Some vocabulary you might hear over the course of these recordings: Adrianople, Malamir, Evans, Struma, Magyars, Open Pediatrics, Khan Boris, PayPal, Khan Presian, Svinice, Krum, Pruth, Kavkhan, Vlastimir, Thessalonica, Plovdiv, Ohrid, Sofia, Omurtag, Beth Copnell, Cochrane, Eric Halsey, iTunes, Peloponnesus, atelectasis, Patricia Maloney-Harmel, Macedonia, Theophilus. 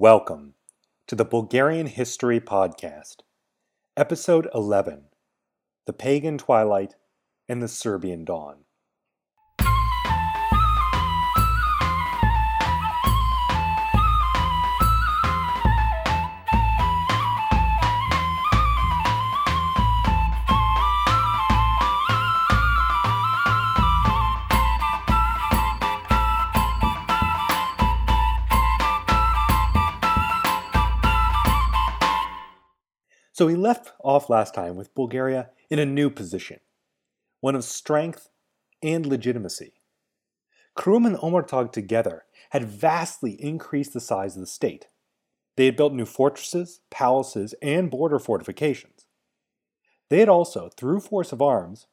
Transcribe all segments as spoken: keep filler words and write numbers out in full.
Welcome to the Bulgarian History Podcast, Episode eleven, The Pagan Twilight and the Serbian Dawn. So we left off last time with Bulgaria in a new position, one of strength and legitimacy. Krum and Omurtag together had vastly increased the size of the state. They had built new fortresses, palaces, and border fortifications. They had also, through force of arms,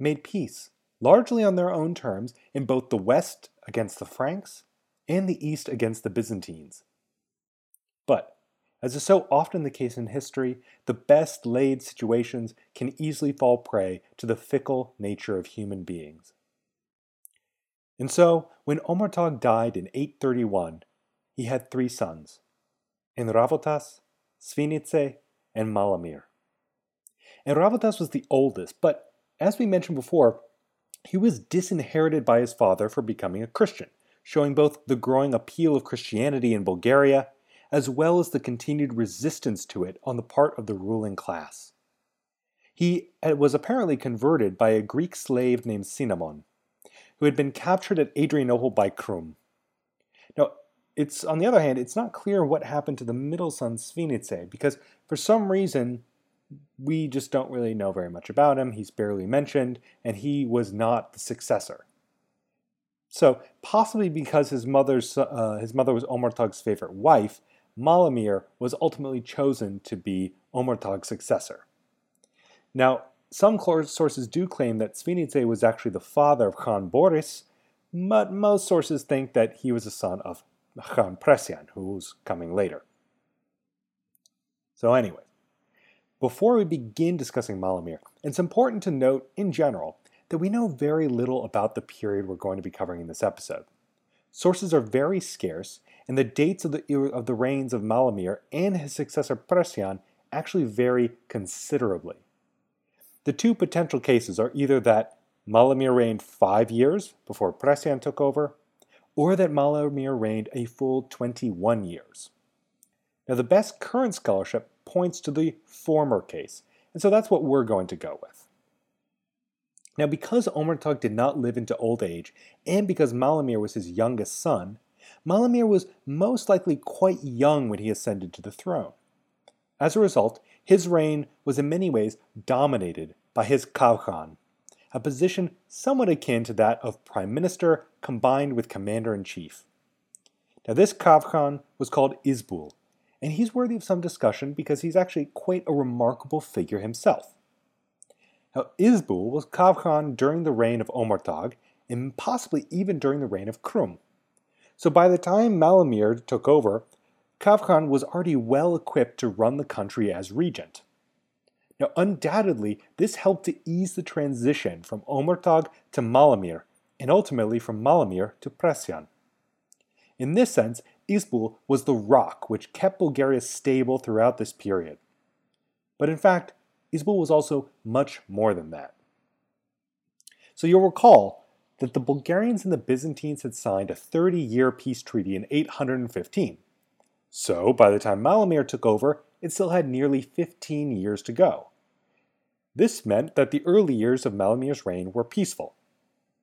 made peace, largely on their own terms, in both the west against the Franks and the east against the Byzantines. But as is so often the case in history, the best-laid situations can easily fall prey to the fickle nature of human beings. And so, when Omurtag died in eight thirty-one, he had three sons, Enravotas, Svinice, and Malamir. Enravotas was the oldest, but as we mentioned before, he was disinherited by his father for becoming a Christian, showing both the growing appeal of Christianity in Bulgaria as well as the continued resistance to it on the part of the ruling class. He was apparently converted by a Greek slave named Cinnamon, who had been captured at Adrianople by Krum. Now, it's on the other hand, it's not clear what happened to the middle son, Svinice, because for some reason, we just don't really know very much about him. He's barely mentioned, and he was not the successor. So, possibly because his, mother's, uh, his mother was Omurtag's favorite wife, Malamir was ultimately chosen to be Omurtag's successor. Now, some sources do claim that Svinice was actually the father of Khan Boris, but most sources think that he was a son of Khan Presian, who's coming later. So anyway, before we begin discussing Malamir, it's important to note, in general, that we know very little about the period we're going to be covering in this episode. Sources are very scarce, and the dates of the, of the reigns of Malamir and his successor Presian actually vary considerably. The two potential cases are either that Malamir reigned five years before Presian took over, or that Malamir reigned a full twenty-one years. Now, the best current scholarship points to the former case, and so that's what we're going to go with. Now, because Omurtag did not live into old age, and because Malamir was his youngest son, Malamir was most likely quite young when he ascended to the throne. As a result, his reign was in many ways dominated by his Kavkhan, a position somewhat akin to that of prime minister combined with commander-in-chief. Now, this Kavkhan was called Isbul, and he's worthy of some discussion because he's actually quite a remarkable figure himself. Now, Isbul was Kavkhan during the reign of Omurtag, and possibly even during the reign of Krum. So by the time Malamir took over, Kavkhan was already well equipped to run the country as regent. Now, undoubtedly, this helped to ease the transition from Omurtag to Malamir, and ultimately from Malamir to Presian. In this sense, Isbul was the rock which kept Bulgaria stable throughout this period. But in fact, Isbul was also much more than that. So you'll recall that the Bulgarians and the Byzantines had signed a thirty-year peace treaty in eight hundred fifteen. So by the time Malamir took over, it still had nearly fifteen years to go. This meant that the early years of Malamir's reign were peaceful.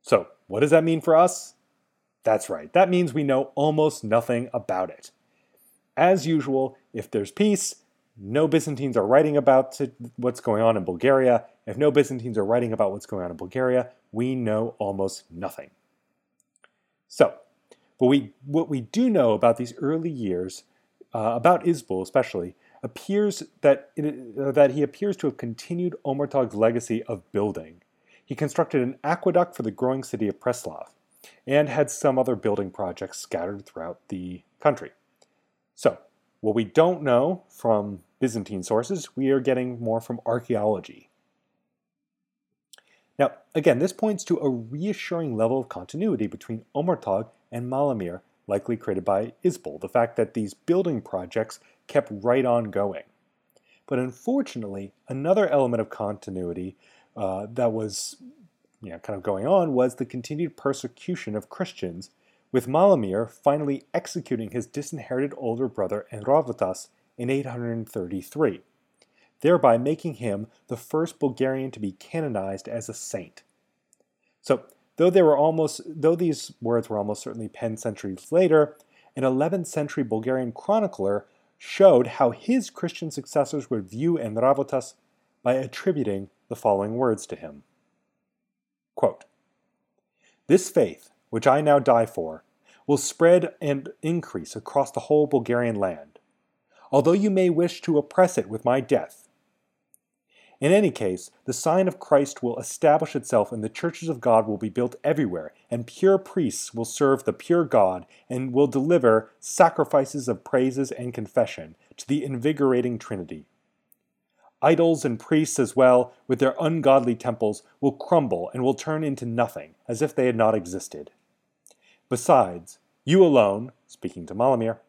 So what does that mean for us? That's right, that means we know almost nothing about it. As usual, if there's peace, no Byzantines are writing about what's going on in Bulgaria. If no Byzantines are writing about what's going on in Bulgaria, we know almost nothing. So, but we, what we do know about these early years, uh, about Isbul especially, appears that, it, uh, that he appears to have continued Omurtag's legacy of building. He constructed an aqueduct for the growing city of Preslav, and had some other building projects scattered throughout the country. So, what we don't know from Byzantine sources, we are getting more from archaeology. Now, again, this points to a reassuring level of continuity between Omurtag and Malamir likely created by Isbul, the fact that these building projects kept right on going. But unfortunately, another element of continuity uh, that was you know, kind of going on was the continued persecution of Christians, with Malamir finally executing his disinherited older brother Enravotas in eight hundred thirty-three, thereby making him the first Bulgarian to be canonized as a saint. So, though they were almost, though these words were almost certainly penned centuries later, an eleventh century Bulgarian chronicler showed how his Christian successors would view Enravotas by attributing the following words to him. Quote, "This faith, which I now die for, will spread and increase across the whole Bulgarian land, although you may wish to oppress it with my death. In any case, the sign of Christ will establish itself, and the churches of God will be built everywhere, and pure priests will serve the pure God, and will deliver sacrifices of praises and confession to the invigorating Trinity. Idols and priests as well, with their ungodly temples, will crumble and will turn into nothing, as if they had not existed. Besides, you alone," speaking to Malamir,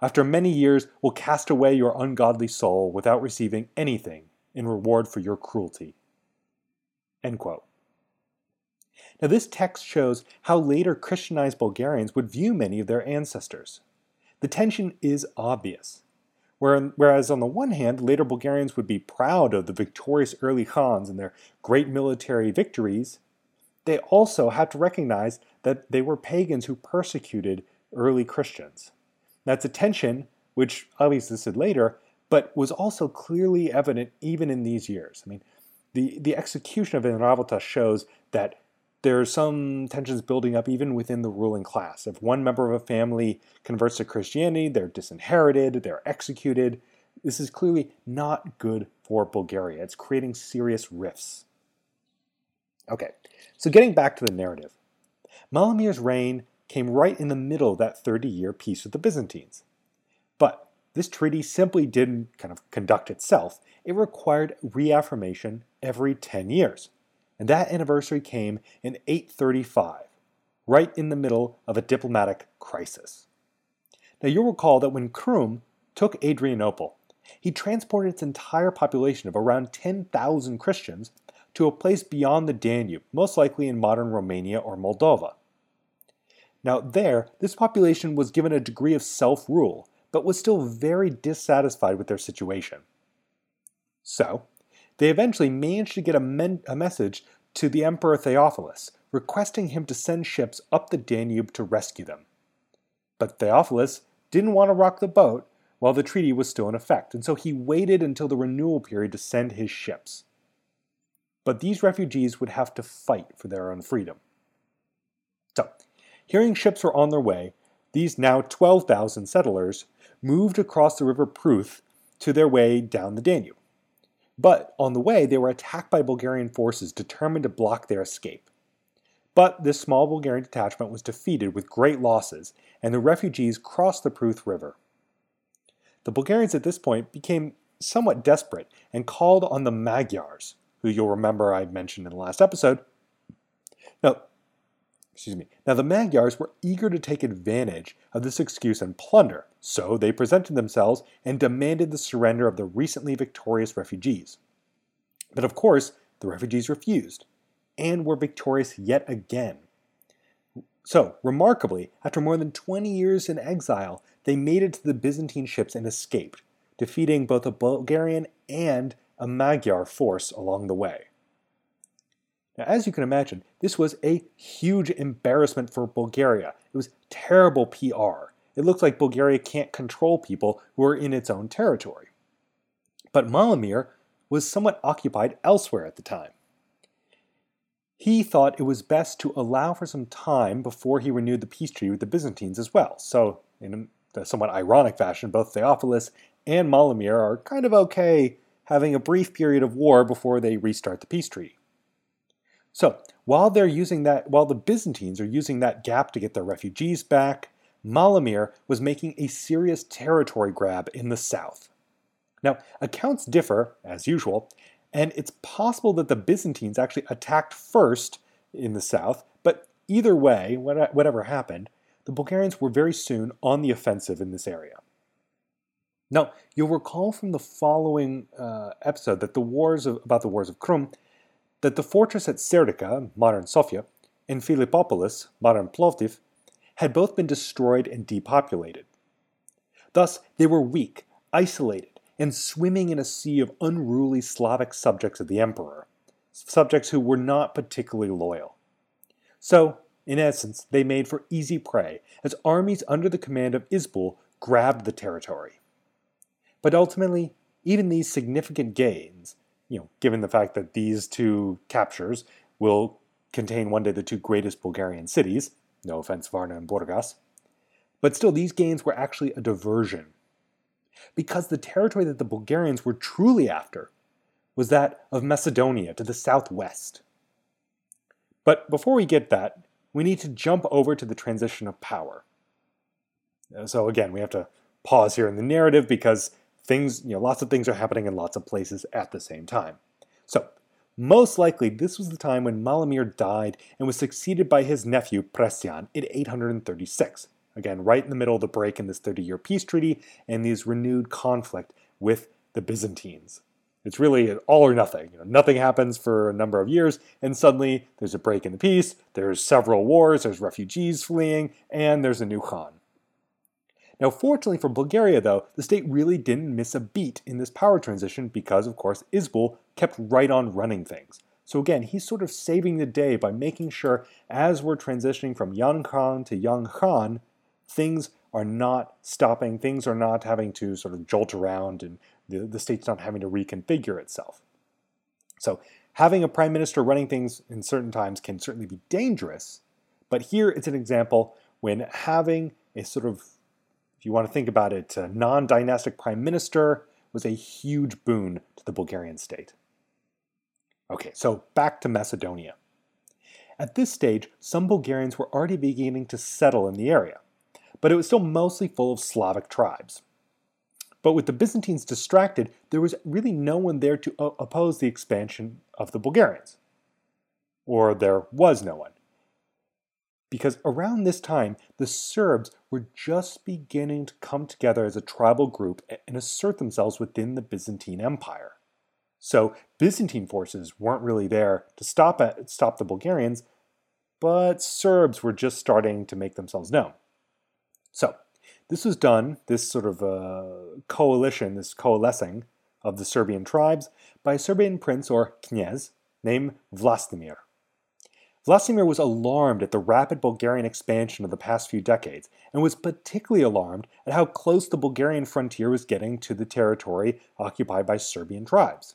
"after many years will cast away your ungodly soul without receiving anything in reward for your cruelty." End quote. Now, this text shows how later Christianized Bulgarians would view many of their ancestors. The tension is obvious. Whereas on the one hand, later Bulgarians would be proud of the victorious early Khans and their great military victories, they also have to recognize that they were pagans who persecuted early Christians. That's a tension which obviously existed later, but was also clearly evident even in these years. I mean, the, the execution of Enravotas shows that there are some tensions building up even within the ruling class. If one member of a family converts to Christianity, they're disinherited, they're executed. This is clearly not good for Bulgaria. It's creating serious rifts. Okay, so getting back to the narrative. Malamir's reign came right in the middle of that thirty-year peace with the Byzantines. But this treaty simply didn't kind of conduct itself. It required reaffirmation every ten years. And that anniversary came in eight thirty-five, right in the middle of a diplomatic crisis. Now, you'll recall that when Krum took Adrianople, he transported its entire population of around ten thousand Christians to a place beyond the Danube, most likely in modern Romania or Moldova. Now, there, this population was given a degree of self-rule, but was still very dissatisfied with their situation. So, they eventually managed to get a, men a message to the Emperor Theophilus, requesting him to send ships up the Danube to rescue them. But Theophilus didn't want to rock the boat while the treaty was still in effect, and so he waited until the renewal period to send his ships. But these refugees would have to fight for their own freedom. So, hearing ships were on their way, these now twelve thousand settlers moved across the river Pruth to their way down the Danube. But on the way, they were attacked by Bulgarian forces determined to block their escape. But this small Bulgarian detachment was defeated with great losses, and the refugees crossed the Pruth River. The Bulgarians at this point became somewhat desperate and called on the Magyars, who you'll remember I mentioned in the last episode. Now, excuse me. Now, the Magyars were eager to take advantage of this excuse and plunder, so they presented themselves and demanded the surrender of the recently victorious refugees. But of course, the refugees refused, and were victorious yet again. So, remarkably, after more than twenty years in exile, they made it to the Byzantine ships and escaped, defeating both a Bulgarian and a Magyar force along the way. Now, as you can imagine, this was a huge embarrassment for Bulgaria. It was terrible P R. It looked like Bulgaria can't control people who are in its own territory. But Malamir was somewhat occupied elsewhere at the time. He thought it was best to allow for some time before he renewed the peace treaty with the Byzantines as well. So, in a somewhat ironic fashion, both Theophilus and Malamir are kind of okay having a brief period of war before they restart the peace treaty. So, while they're using that, while the Byzantines are using that gap to get their refugees back, Malamir was making a serious territory grab in the south. Now, accounts differ, as usual, and it's possible that the Byzantines actually attacked first in the south, but either way, whatever happened, the Bulgarians were very soon on the offensive in this area. Now, you'll recall from the following uh, episode that the wars of, about the wars of Krum, that the fortress at Serdica, modern Sofia, and Philippopolis, modern Plovdiv, had both been destroyed and depopulated. Thus, they were weak, isolated, and swimming in a sea of unruly Slavic subjects of the emperor, subjects who were not particularly loyal. So, in essence, they made for easy prey, as armies under the command of Isbul grabbed the territory. But ultimately, even these significant gains, you know, given the fact that these two captures will contain one day the two greatest Bulgarian cities, no offense, Varna and Burgas, but still, these gains were actually a diversion, because the territory that the Bulgarians were truly after was that of Macedonia to the southwest. But before we get that, we need to jump over to the transition of power. So again, we have to pause here in the narrative because things, you know, lots of things are happening in lots of places at the same time. So, most likely, this was the time when Malamir died and was succeeded by his nephew Presian in eight hundred thirty-six. Again, right in the middle of the break in this thirty-year peace treaty and these renewed conflict with the Byzantines. It's really all or nothing. You know, nothing happens for a number of years, and suddenly there's a break in the peace, there's several wars, there's refugees fleeing, and there's a new Khan. Now, fortunately for Bulgaria, though, the state really didn't miss a beat in this power transition because, of course, Isbul kept right on running things. So again, he's sort of saving the day by making sure, as we're transitioning from young Khan to young Khan, things are not stopping, things are not having to sort of jolt around, and the, the state's not having to reconfigure itself. So having a prime minister running things in certain times can certainly be dangerous, but here it's an example when having a sort of, if you want to think about it, a non-dynastic prime minister was a huge boon to the Bulgarian state. Okay, so back to Macedonia. At this stage, some Bulgarians were already beginning to settle in the area, but it was still mostly full of Slavic tribes. But with the Byzantines distracted, there was really no one there to o- oppose the expansion of the Bulgarians. Or there was no one. Because around this time, the Serbs were just beginning to come together as a tribal group and assert themselves within the Byzantine Empire. So Byzantine forces weren't really there to stop at, stop the Bulgarians, but Serbs were just starting to make themselves known. So, this was done, this sort of uh, coalition, this coalescing of the Serbian tribes, by a Serbian prince, or Knez, named Vlastimir. Vlastimir was alarmed at the rapid Bulgarian expansion of the past few decades, and was particularly alarmed at how close the Bulgarian frontier was getting to the territory occupied by Serbian tribes.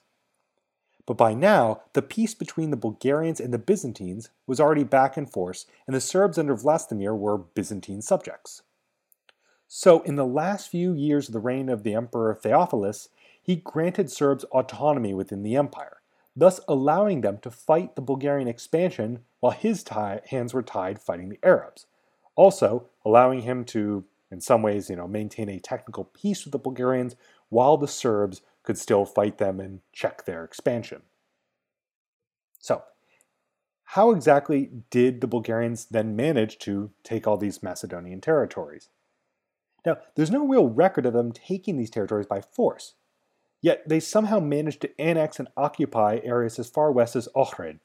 But by now, the peace between the Bulgarians and the Byzantines was already back in force, and the Serbs under Vlastimir were Byzantine subjects. So, in the last few years of the reign of the Emperor Theophilus, he granted Serbs autonomy within the empire, thus allowing them to fight the Bulgarian expansion while his tie- hands were tied fighting the Arabs, also allowing him to, in some ways, you know, maintain a technical peace with the Bulgarians while the Serbs could still fight them and check their expansion. So, how exactly did the Bulgarians then manage to take all these Macedonian territories? Now, there's no real record of them taking these territories by force, yet they somehow managed to annex and occupy areas as far west as Ohrid.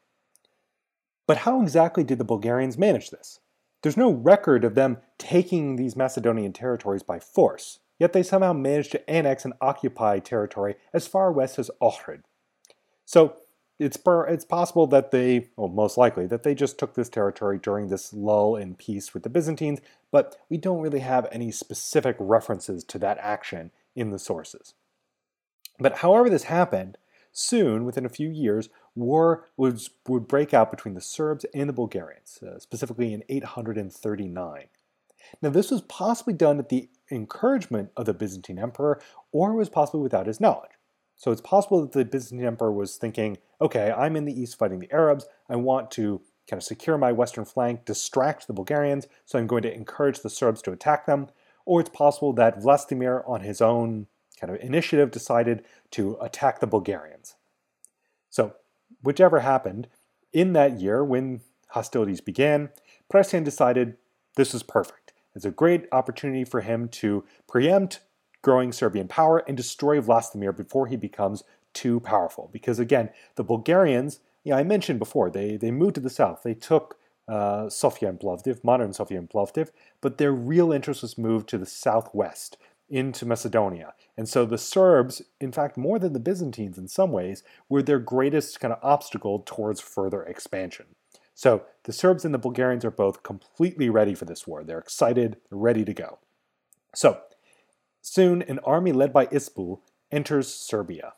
But how exactly did the Bulgarians manage this? There's no record of them taking these Macedonian territories by force, yet they somehow managed to annex and occupy territory as far west as Ohrid. So, it's, per, it's possible that they, well, most likely, that they just took this territory during this lull in peace with the Byzantines, but we don't really have any specific references to that action in the sources. But however this happened, soon, within a few years, war would, would break out between the Serbs and the Bulgarians, uh, specifically in eight hundred thirty-nine. Now, this was possibly done at the encouragement of the Byzantine emperor, or was possibly without his knowledge. So it's possible that the Byzantine emperor was thinking, okay, I'm in the east fighting the Arabs, I want to kind of secure my western flank, distract the Bulgarians, so I'm going to encourage the Serbs to attack them. Or it's possible that Vlastimir, on his own kind of initiative, decided to attack the Bulgarians. So, whichever happened, in that year when hostilities began, Presian decided this was perfect. It's a great opportunity for him to preempt growing Serbian power and destroy Vlastimir before he becomes too powerful. Because again, the Bulgarians, yeah, I mentioned before, they, they moved to the south. They took uh, Sofia and Plovdiv, modern Sofia and Plovdiv, but their real interest was moved to the southwest, into Macedonia. And so the Serbs, in fact, more than the Byzantines in some ways, were their greatest kind of obstacle towards further expansion. So the Serbs and the Bulgarians are both completely ready for this war. They're excited, they're ready to go. So soon an army led by Isbul enters Serbia.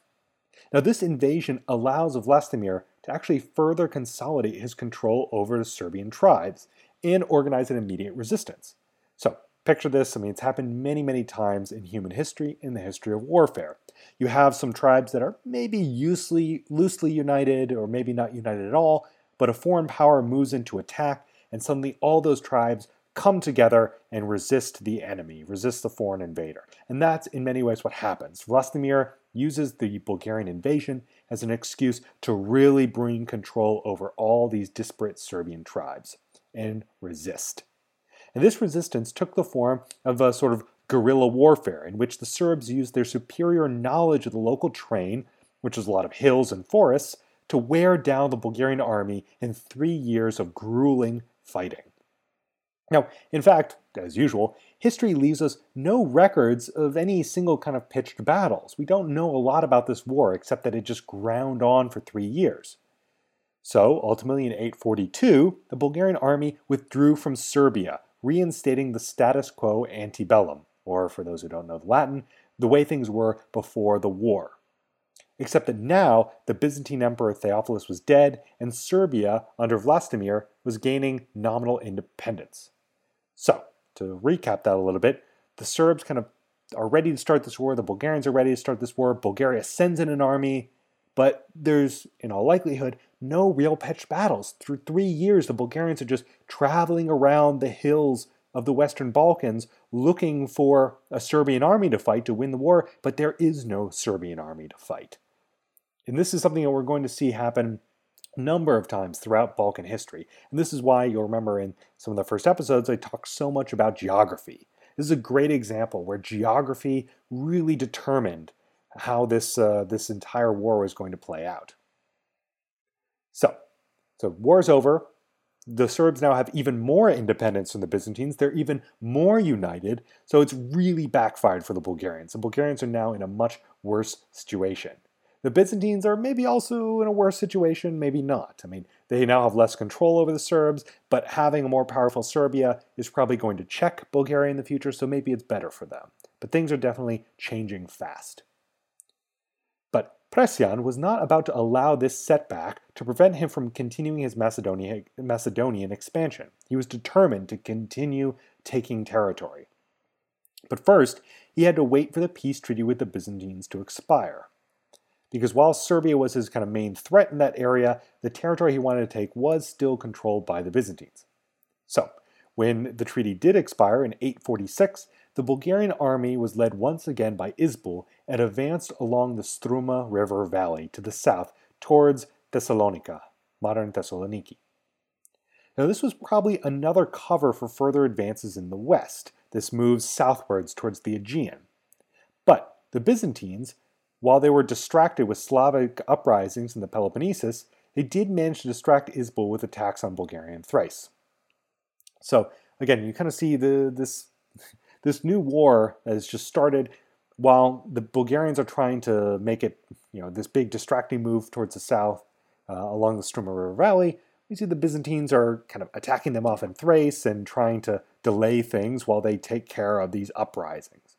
Now this invasion allows Vlastimir to actually further consolidate his control over the Serbian tribes and organize an immediate resistance. So picture this, I mean, it's happened many, many times in human history, in the history of warfare. You have some tribes that are maybe loosely, loosely united or maybe not united at all, but a foreign power moves into attack and suddenly all those tribes come together and resist the enemy, resist the foreign invader. And that's in many ways what happens. Vlastimir uses the Bulgarian invasion as an excuse to really bring control over all these disparate Serbian tribes and resist. And this resistance took the form of a sort of guerrilla warfare in which the Serbs used their superior knowledge of the local terrain, which was a lot of hills and forests, to wear down the Bulgarian army in three years of grueling fighting. Now, in fact, as usual, history leaves us no records of any single kind of pitched battles. We don't know a lot about this war except that it just ground on for three years. So, ultimately in eight forty-two, the Bulgarian army withdrew from Serbia, reinstating the status quo ante bellum, or for those who don't know the Latin, the way things were before the war. Except that now, the Byzantine Emperor Theophilus was dead, and Serbia, under Vlastimir, was gaining nominal independence. So, to recap that a little bit, the Serbs kind of are ready to start this war, the Bulgarians are ready to start this war, Bulgaria sends in an army, but there's, in all likelihood, no real pitched battles. Through three years, the Bulgarians are just traveling around the hills of the Western Balkans looking for a Serbian army to fight to win the war, but there is no Serbian army to fight. And this is something that we're going to see happen a number of times throughout Balkan history. And this is why you'll remember in some of the first episodes, I talked so much about geography. This is a great example where geography really determined how this, uh, this entire war was going to play out. So, so war's over. The Serbs now have even more independence from the Byzantines. They're even more united. So it's really backfired for the Bulgarians. The Bulgarians are now in a much worse situation. The Byzantines are maybe also in a worse situation, maybe not. I mean, they now have less control over the Serbs, but having a more powerful Serbia is probably going to check Bulgaria in the future, so maybe it's better for them. But things are definitely changing fast. But Presian was not about to allow this setback to prevent him from continuing his Macedonia, Macedonian expansion. He was determined to continue taking territory. But first, he had to wait for the peace treaty with the Byzantines to expire. Because while Serbia was his kind of main threat in that area, the territory he wanted to take was still controlled by the Byzantines. So, when the treaty did expire in eight forty-six, the Bulgarian army was led once again by Isbul and advanced along the Struma river valley to the south towards Thessalonica, modern Thessaloniki. Now this was probably another cover for further advances in the west. This moves southwards towards the Aegean. But the Byzantines, while they were distracted with Slavic uprisings in the Peloponnesus, they did manage to distract Isbul with attacks on Bulgarian Thrace. So again, you kind of see the this... This new war has just started while the Bulgarians are trying to make it, you know, this big distracting move towards the south uh, along the Struma River Valley. We see the Byzantines are kind of attacking them off in Thrace and trying to delay things while they take care of these uprisings.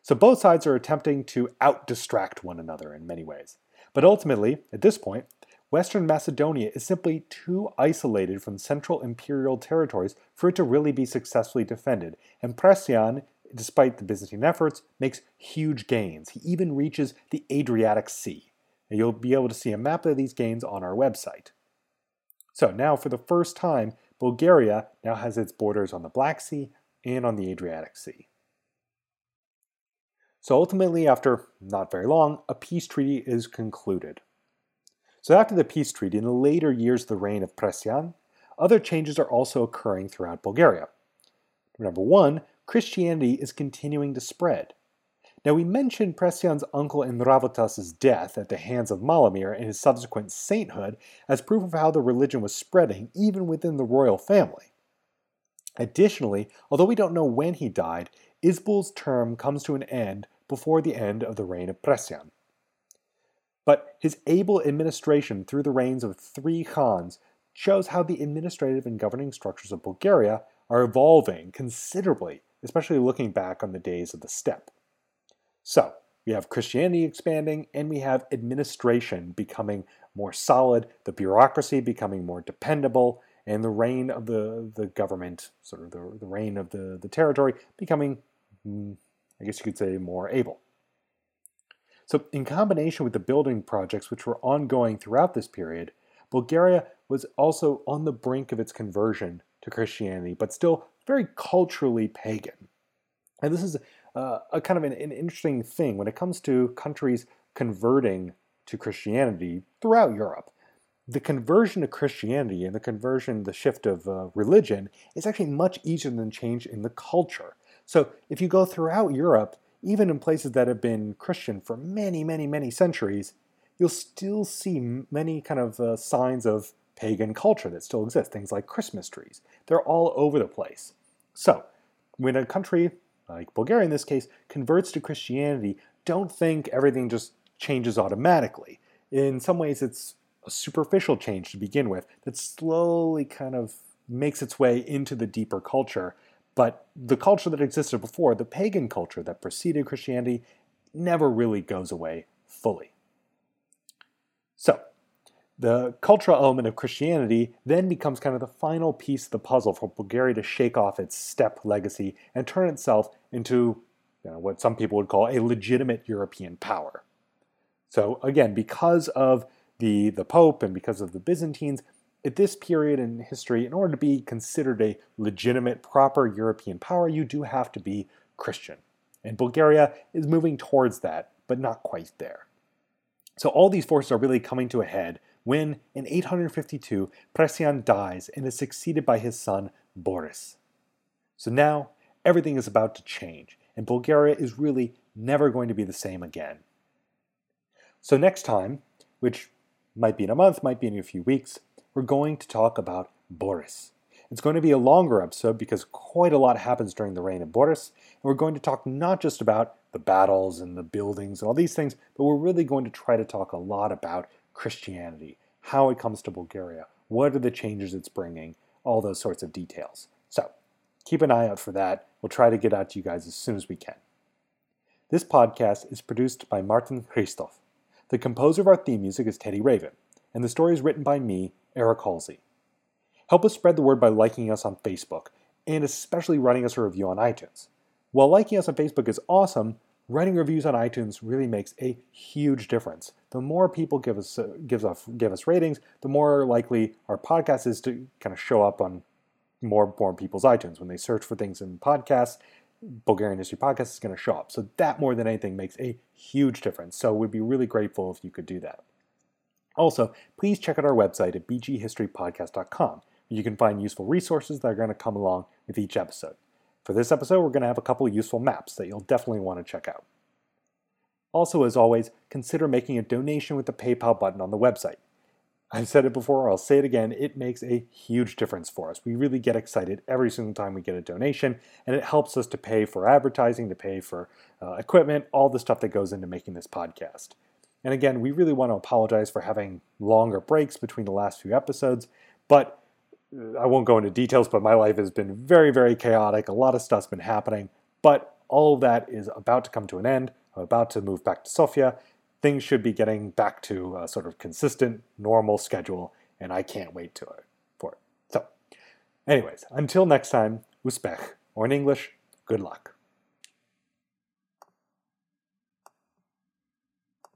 So both sides are attempting to out-distract one another in many ways. But ultimately, at this point, Western Macedonia is simply too isolated from central imperial territories for it to really be successfully defended, and Presian, despite the Byzantine efforts, makes huge gains. He even reaches the Adriatic Sea. And you'll be able to see a map of these gains on our website. So now, for the first time, Bulgaria now has its borders on the Black Sea and on the Adriatic Sea. So ultimately, after not very long, a peace treaty is concluded. So after the peace treaty, in the later years of the reign of Presian, other changes are also occurring throughout Bulgaria. Number one, Christianity is continuing to spread. Now, we mentioned Presian's uncle Enravotas' death at the hands of Malamir and his subsequent sainthood as proof of how the religion was spreading, even within the royal family. Additionally, although we don't know when he died, Isbul's term comes to an end before the end of the reign of Presian. But his able administration through the reigns of three Khans shows how the administrative and governing structures of Bulgaria are evolving considerably, especially looking back on the days of the steppe. So, we have Christianity expanding, and we have administration becoming more solid, the bureaucracy becoming more dependable, and the reign of the, the government, sort of the, the reign of the, the territory, becoming, I guess you could say, more able. So, in combination with the building projects which were ongoing throughout this period, Bulgaria was also on the brink of its conversion to Christianity, but still very culturally pagan. And this is Uh, a kind of an, an interesting thing when it comes to countries converting to Christianity throughout Europe. The conversion to Christianity and the conversion, the shift of uh, religion is actually much easier than change in the culture. So if you go throughout Europe, even in places that have been Christian for many, many, many centuries, you'll still see many kind of uh, signs of pagan culture that still exist. Things like Christmas trees. They're all over the place. So when a country like Bulgaria in this case, converts to Christianity, don't think everything just changes automatically. In some ways, it's a superficial change to begin with that slowly kind of makes its way into the deeper culture. But the culture that existed before, the pagan culture that preceded Christianity, never really goes away fully. So, the cultural element of Christianity then becomes kind of the final piece of the puzzle for Bulgaria to shake off its steppe legacy and turn itself into, you know, what some people would call a legitimate European power. So again, because of the, the Pope and because of the Byzantines, at this period in history, in order to be considered a legitimate, proper European power, you do have to be Christian. And Bulgaria is moving towards that, but not quite there. So all these forces are really coming to a head when, in eight hundred fifty-two, Presian dies and is succeeded by his son, Boris. So now, everything is about to change, and Bulgaria is really never going to be the same again. So next time, which might be in a month, might be in a few weeks, we're going to talk about Boris. It's going to be a longer episode because quite a lot happens during the reign of Boris, and we're going to talk not just about the battles and the buildings and all these things, but we're really going to try to talk a lot about Christianity, how it comes to Bulgaria, what are the changes it's bringing, all those sorts of details. So, keep an eye out for that. We'll try to get out to you guys as soon as we can. This podcast is produced by Martin Christoph. The composer of our theme music is Teddy Raven, and the story is written by me, Eric Halsey. Help us spread the word by liking us on Facebook, and especially writing us a review on iTunes. While liking us on Facebook is awesome, writing reviews on iTunes really makes a huge difference. The more people give us uh, gives us give us ratings, the more likely our podcast is to kind of show up on more more people's iTunes. When they search for things in podcasts, Bulgarian History Podcast is going to show up. So that, more than anything, makes a huge difference. So we'd be really grateful if you could do that. Also, please check out our website at b g history podcast dot com, where you can find useful resources that are going to come along with each episode. For this episode, we're going to have a couple of useful maps that you'll definitely want to check out. Also, as always, consider making a donation with the PayPal button on the website. I've said it before, I'll say it again, it makes a huge difference for us. We really get excited every single time we get a donation, and it helps us to pay for advertising, to pay for uh, equipment, all the stuff that goes into making this podcast. And again, we really want to apologize for having longer breaks between the last few episodes, but I won't go into details, but my life has been very, very chaotic. A lot of stuff's been happening, but all of that is about to come to an end. I'm about to move back to Sofia. Things should be getting back to a sort of consistent, normal schedule, and I can't wait to it, for it. So, anyways, until next time, uspech, or in English, good luck.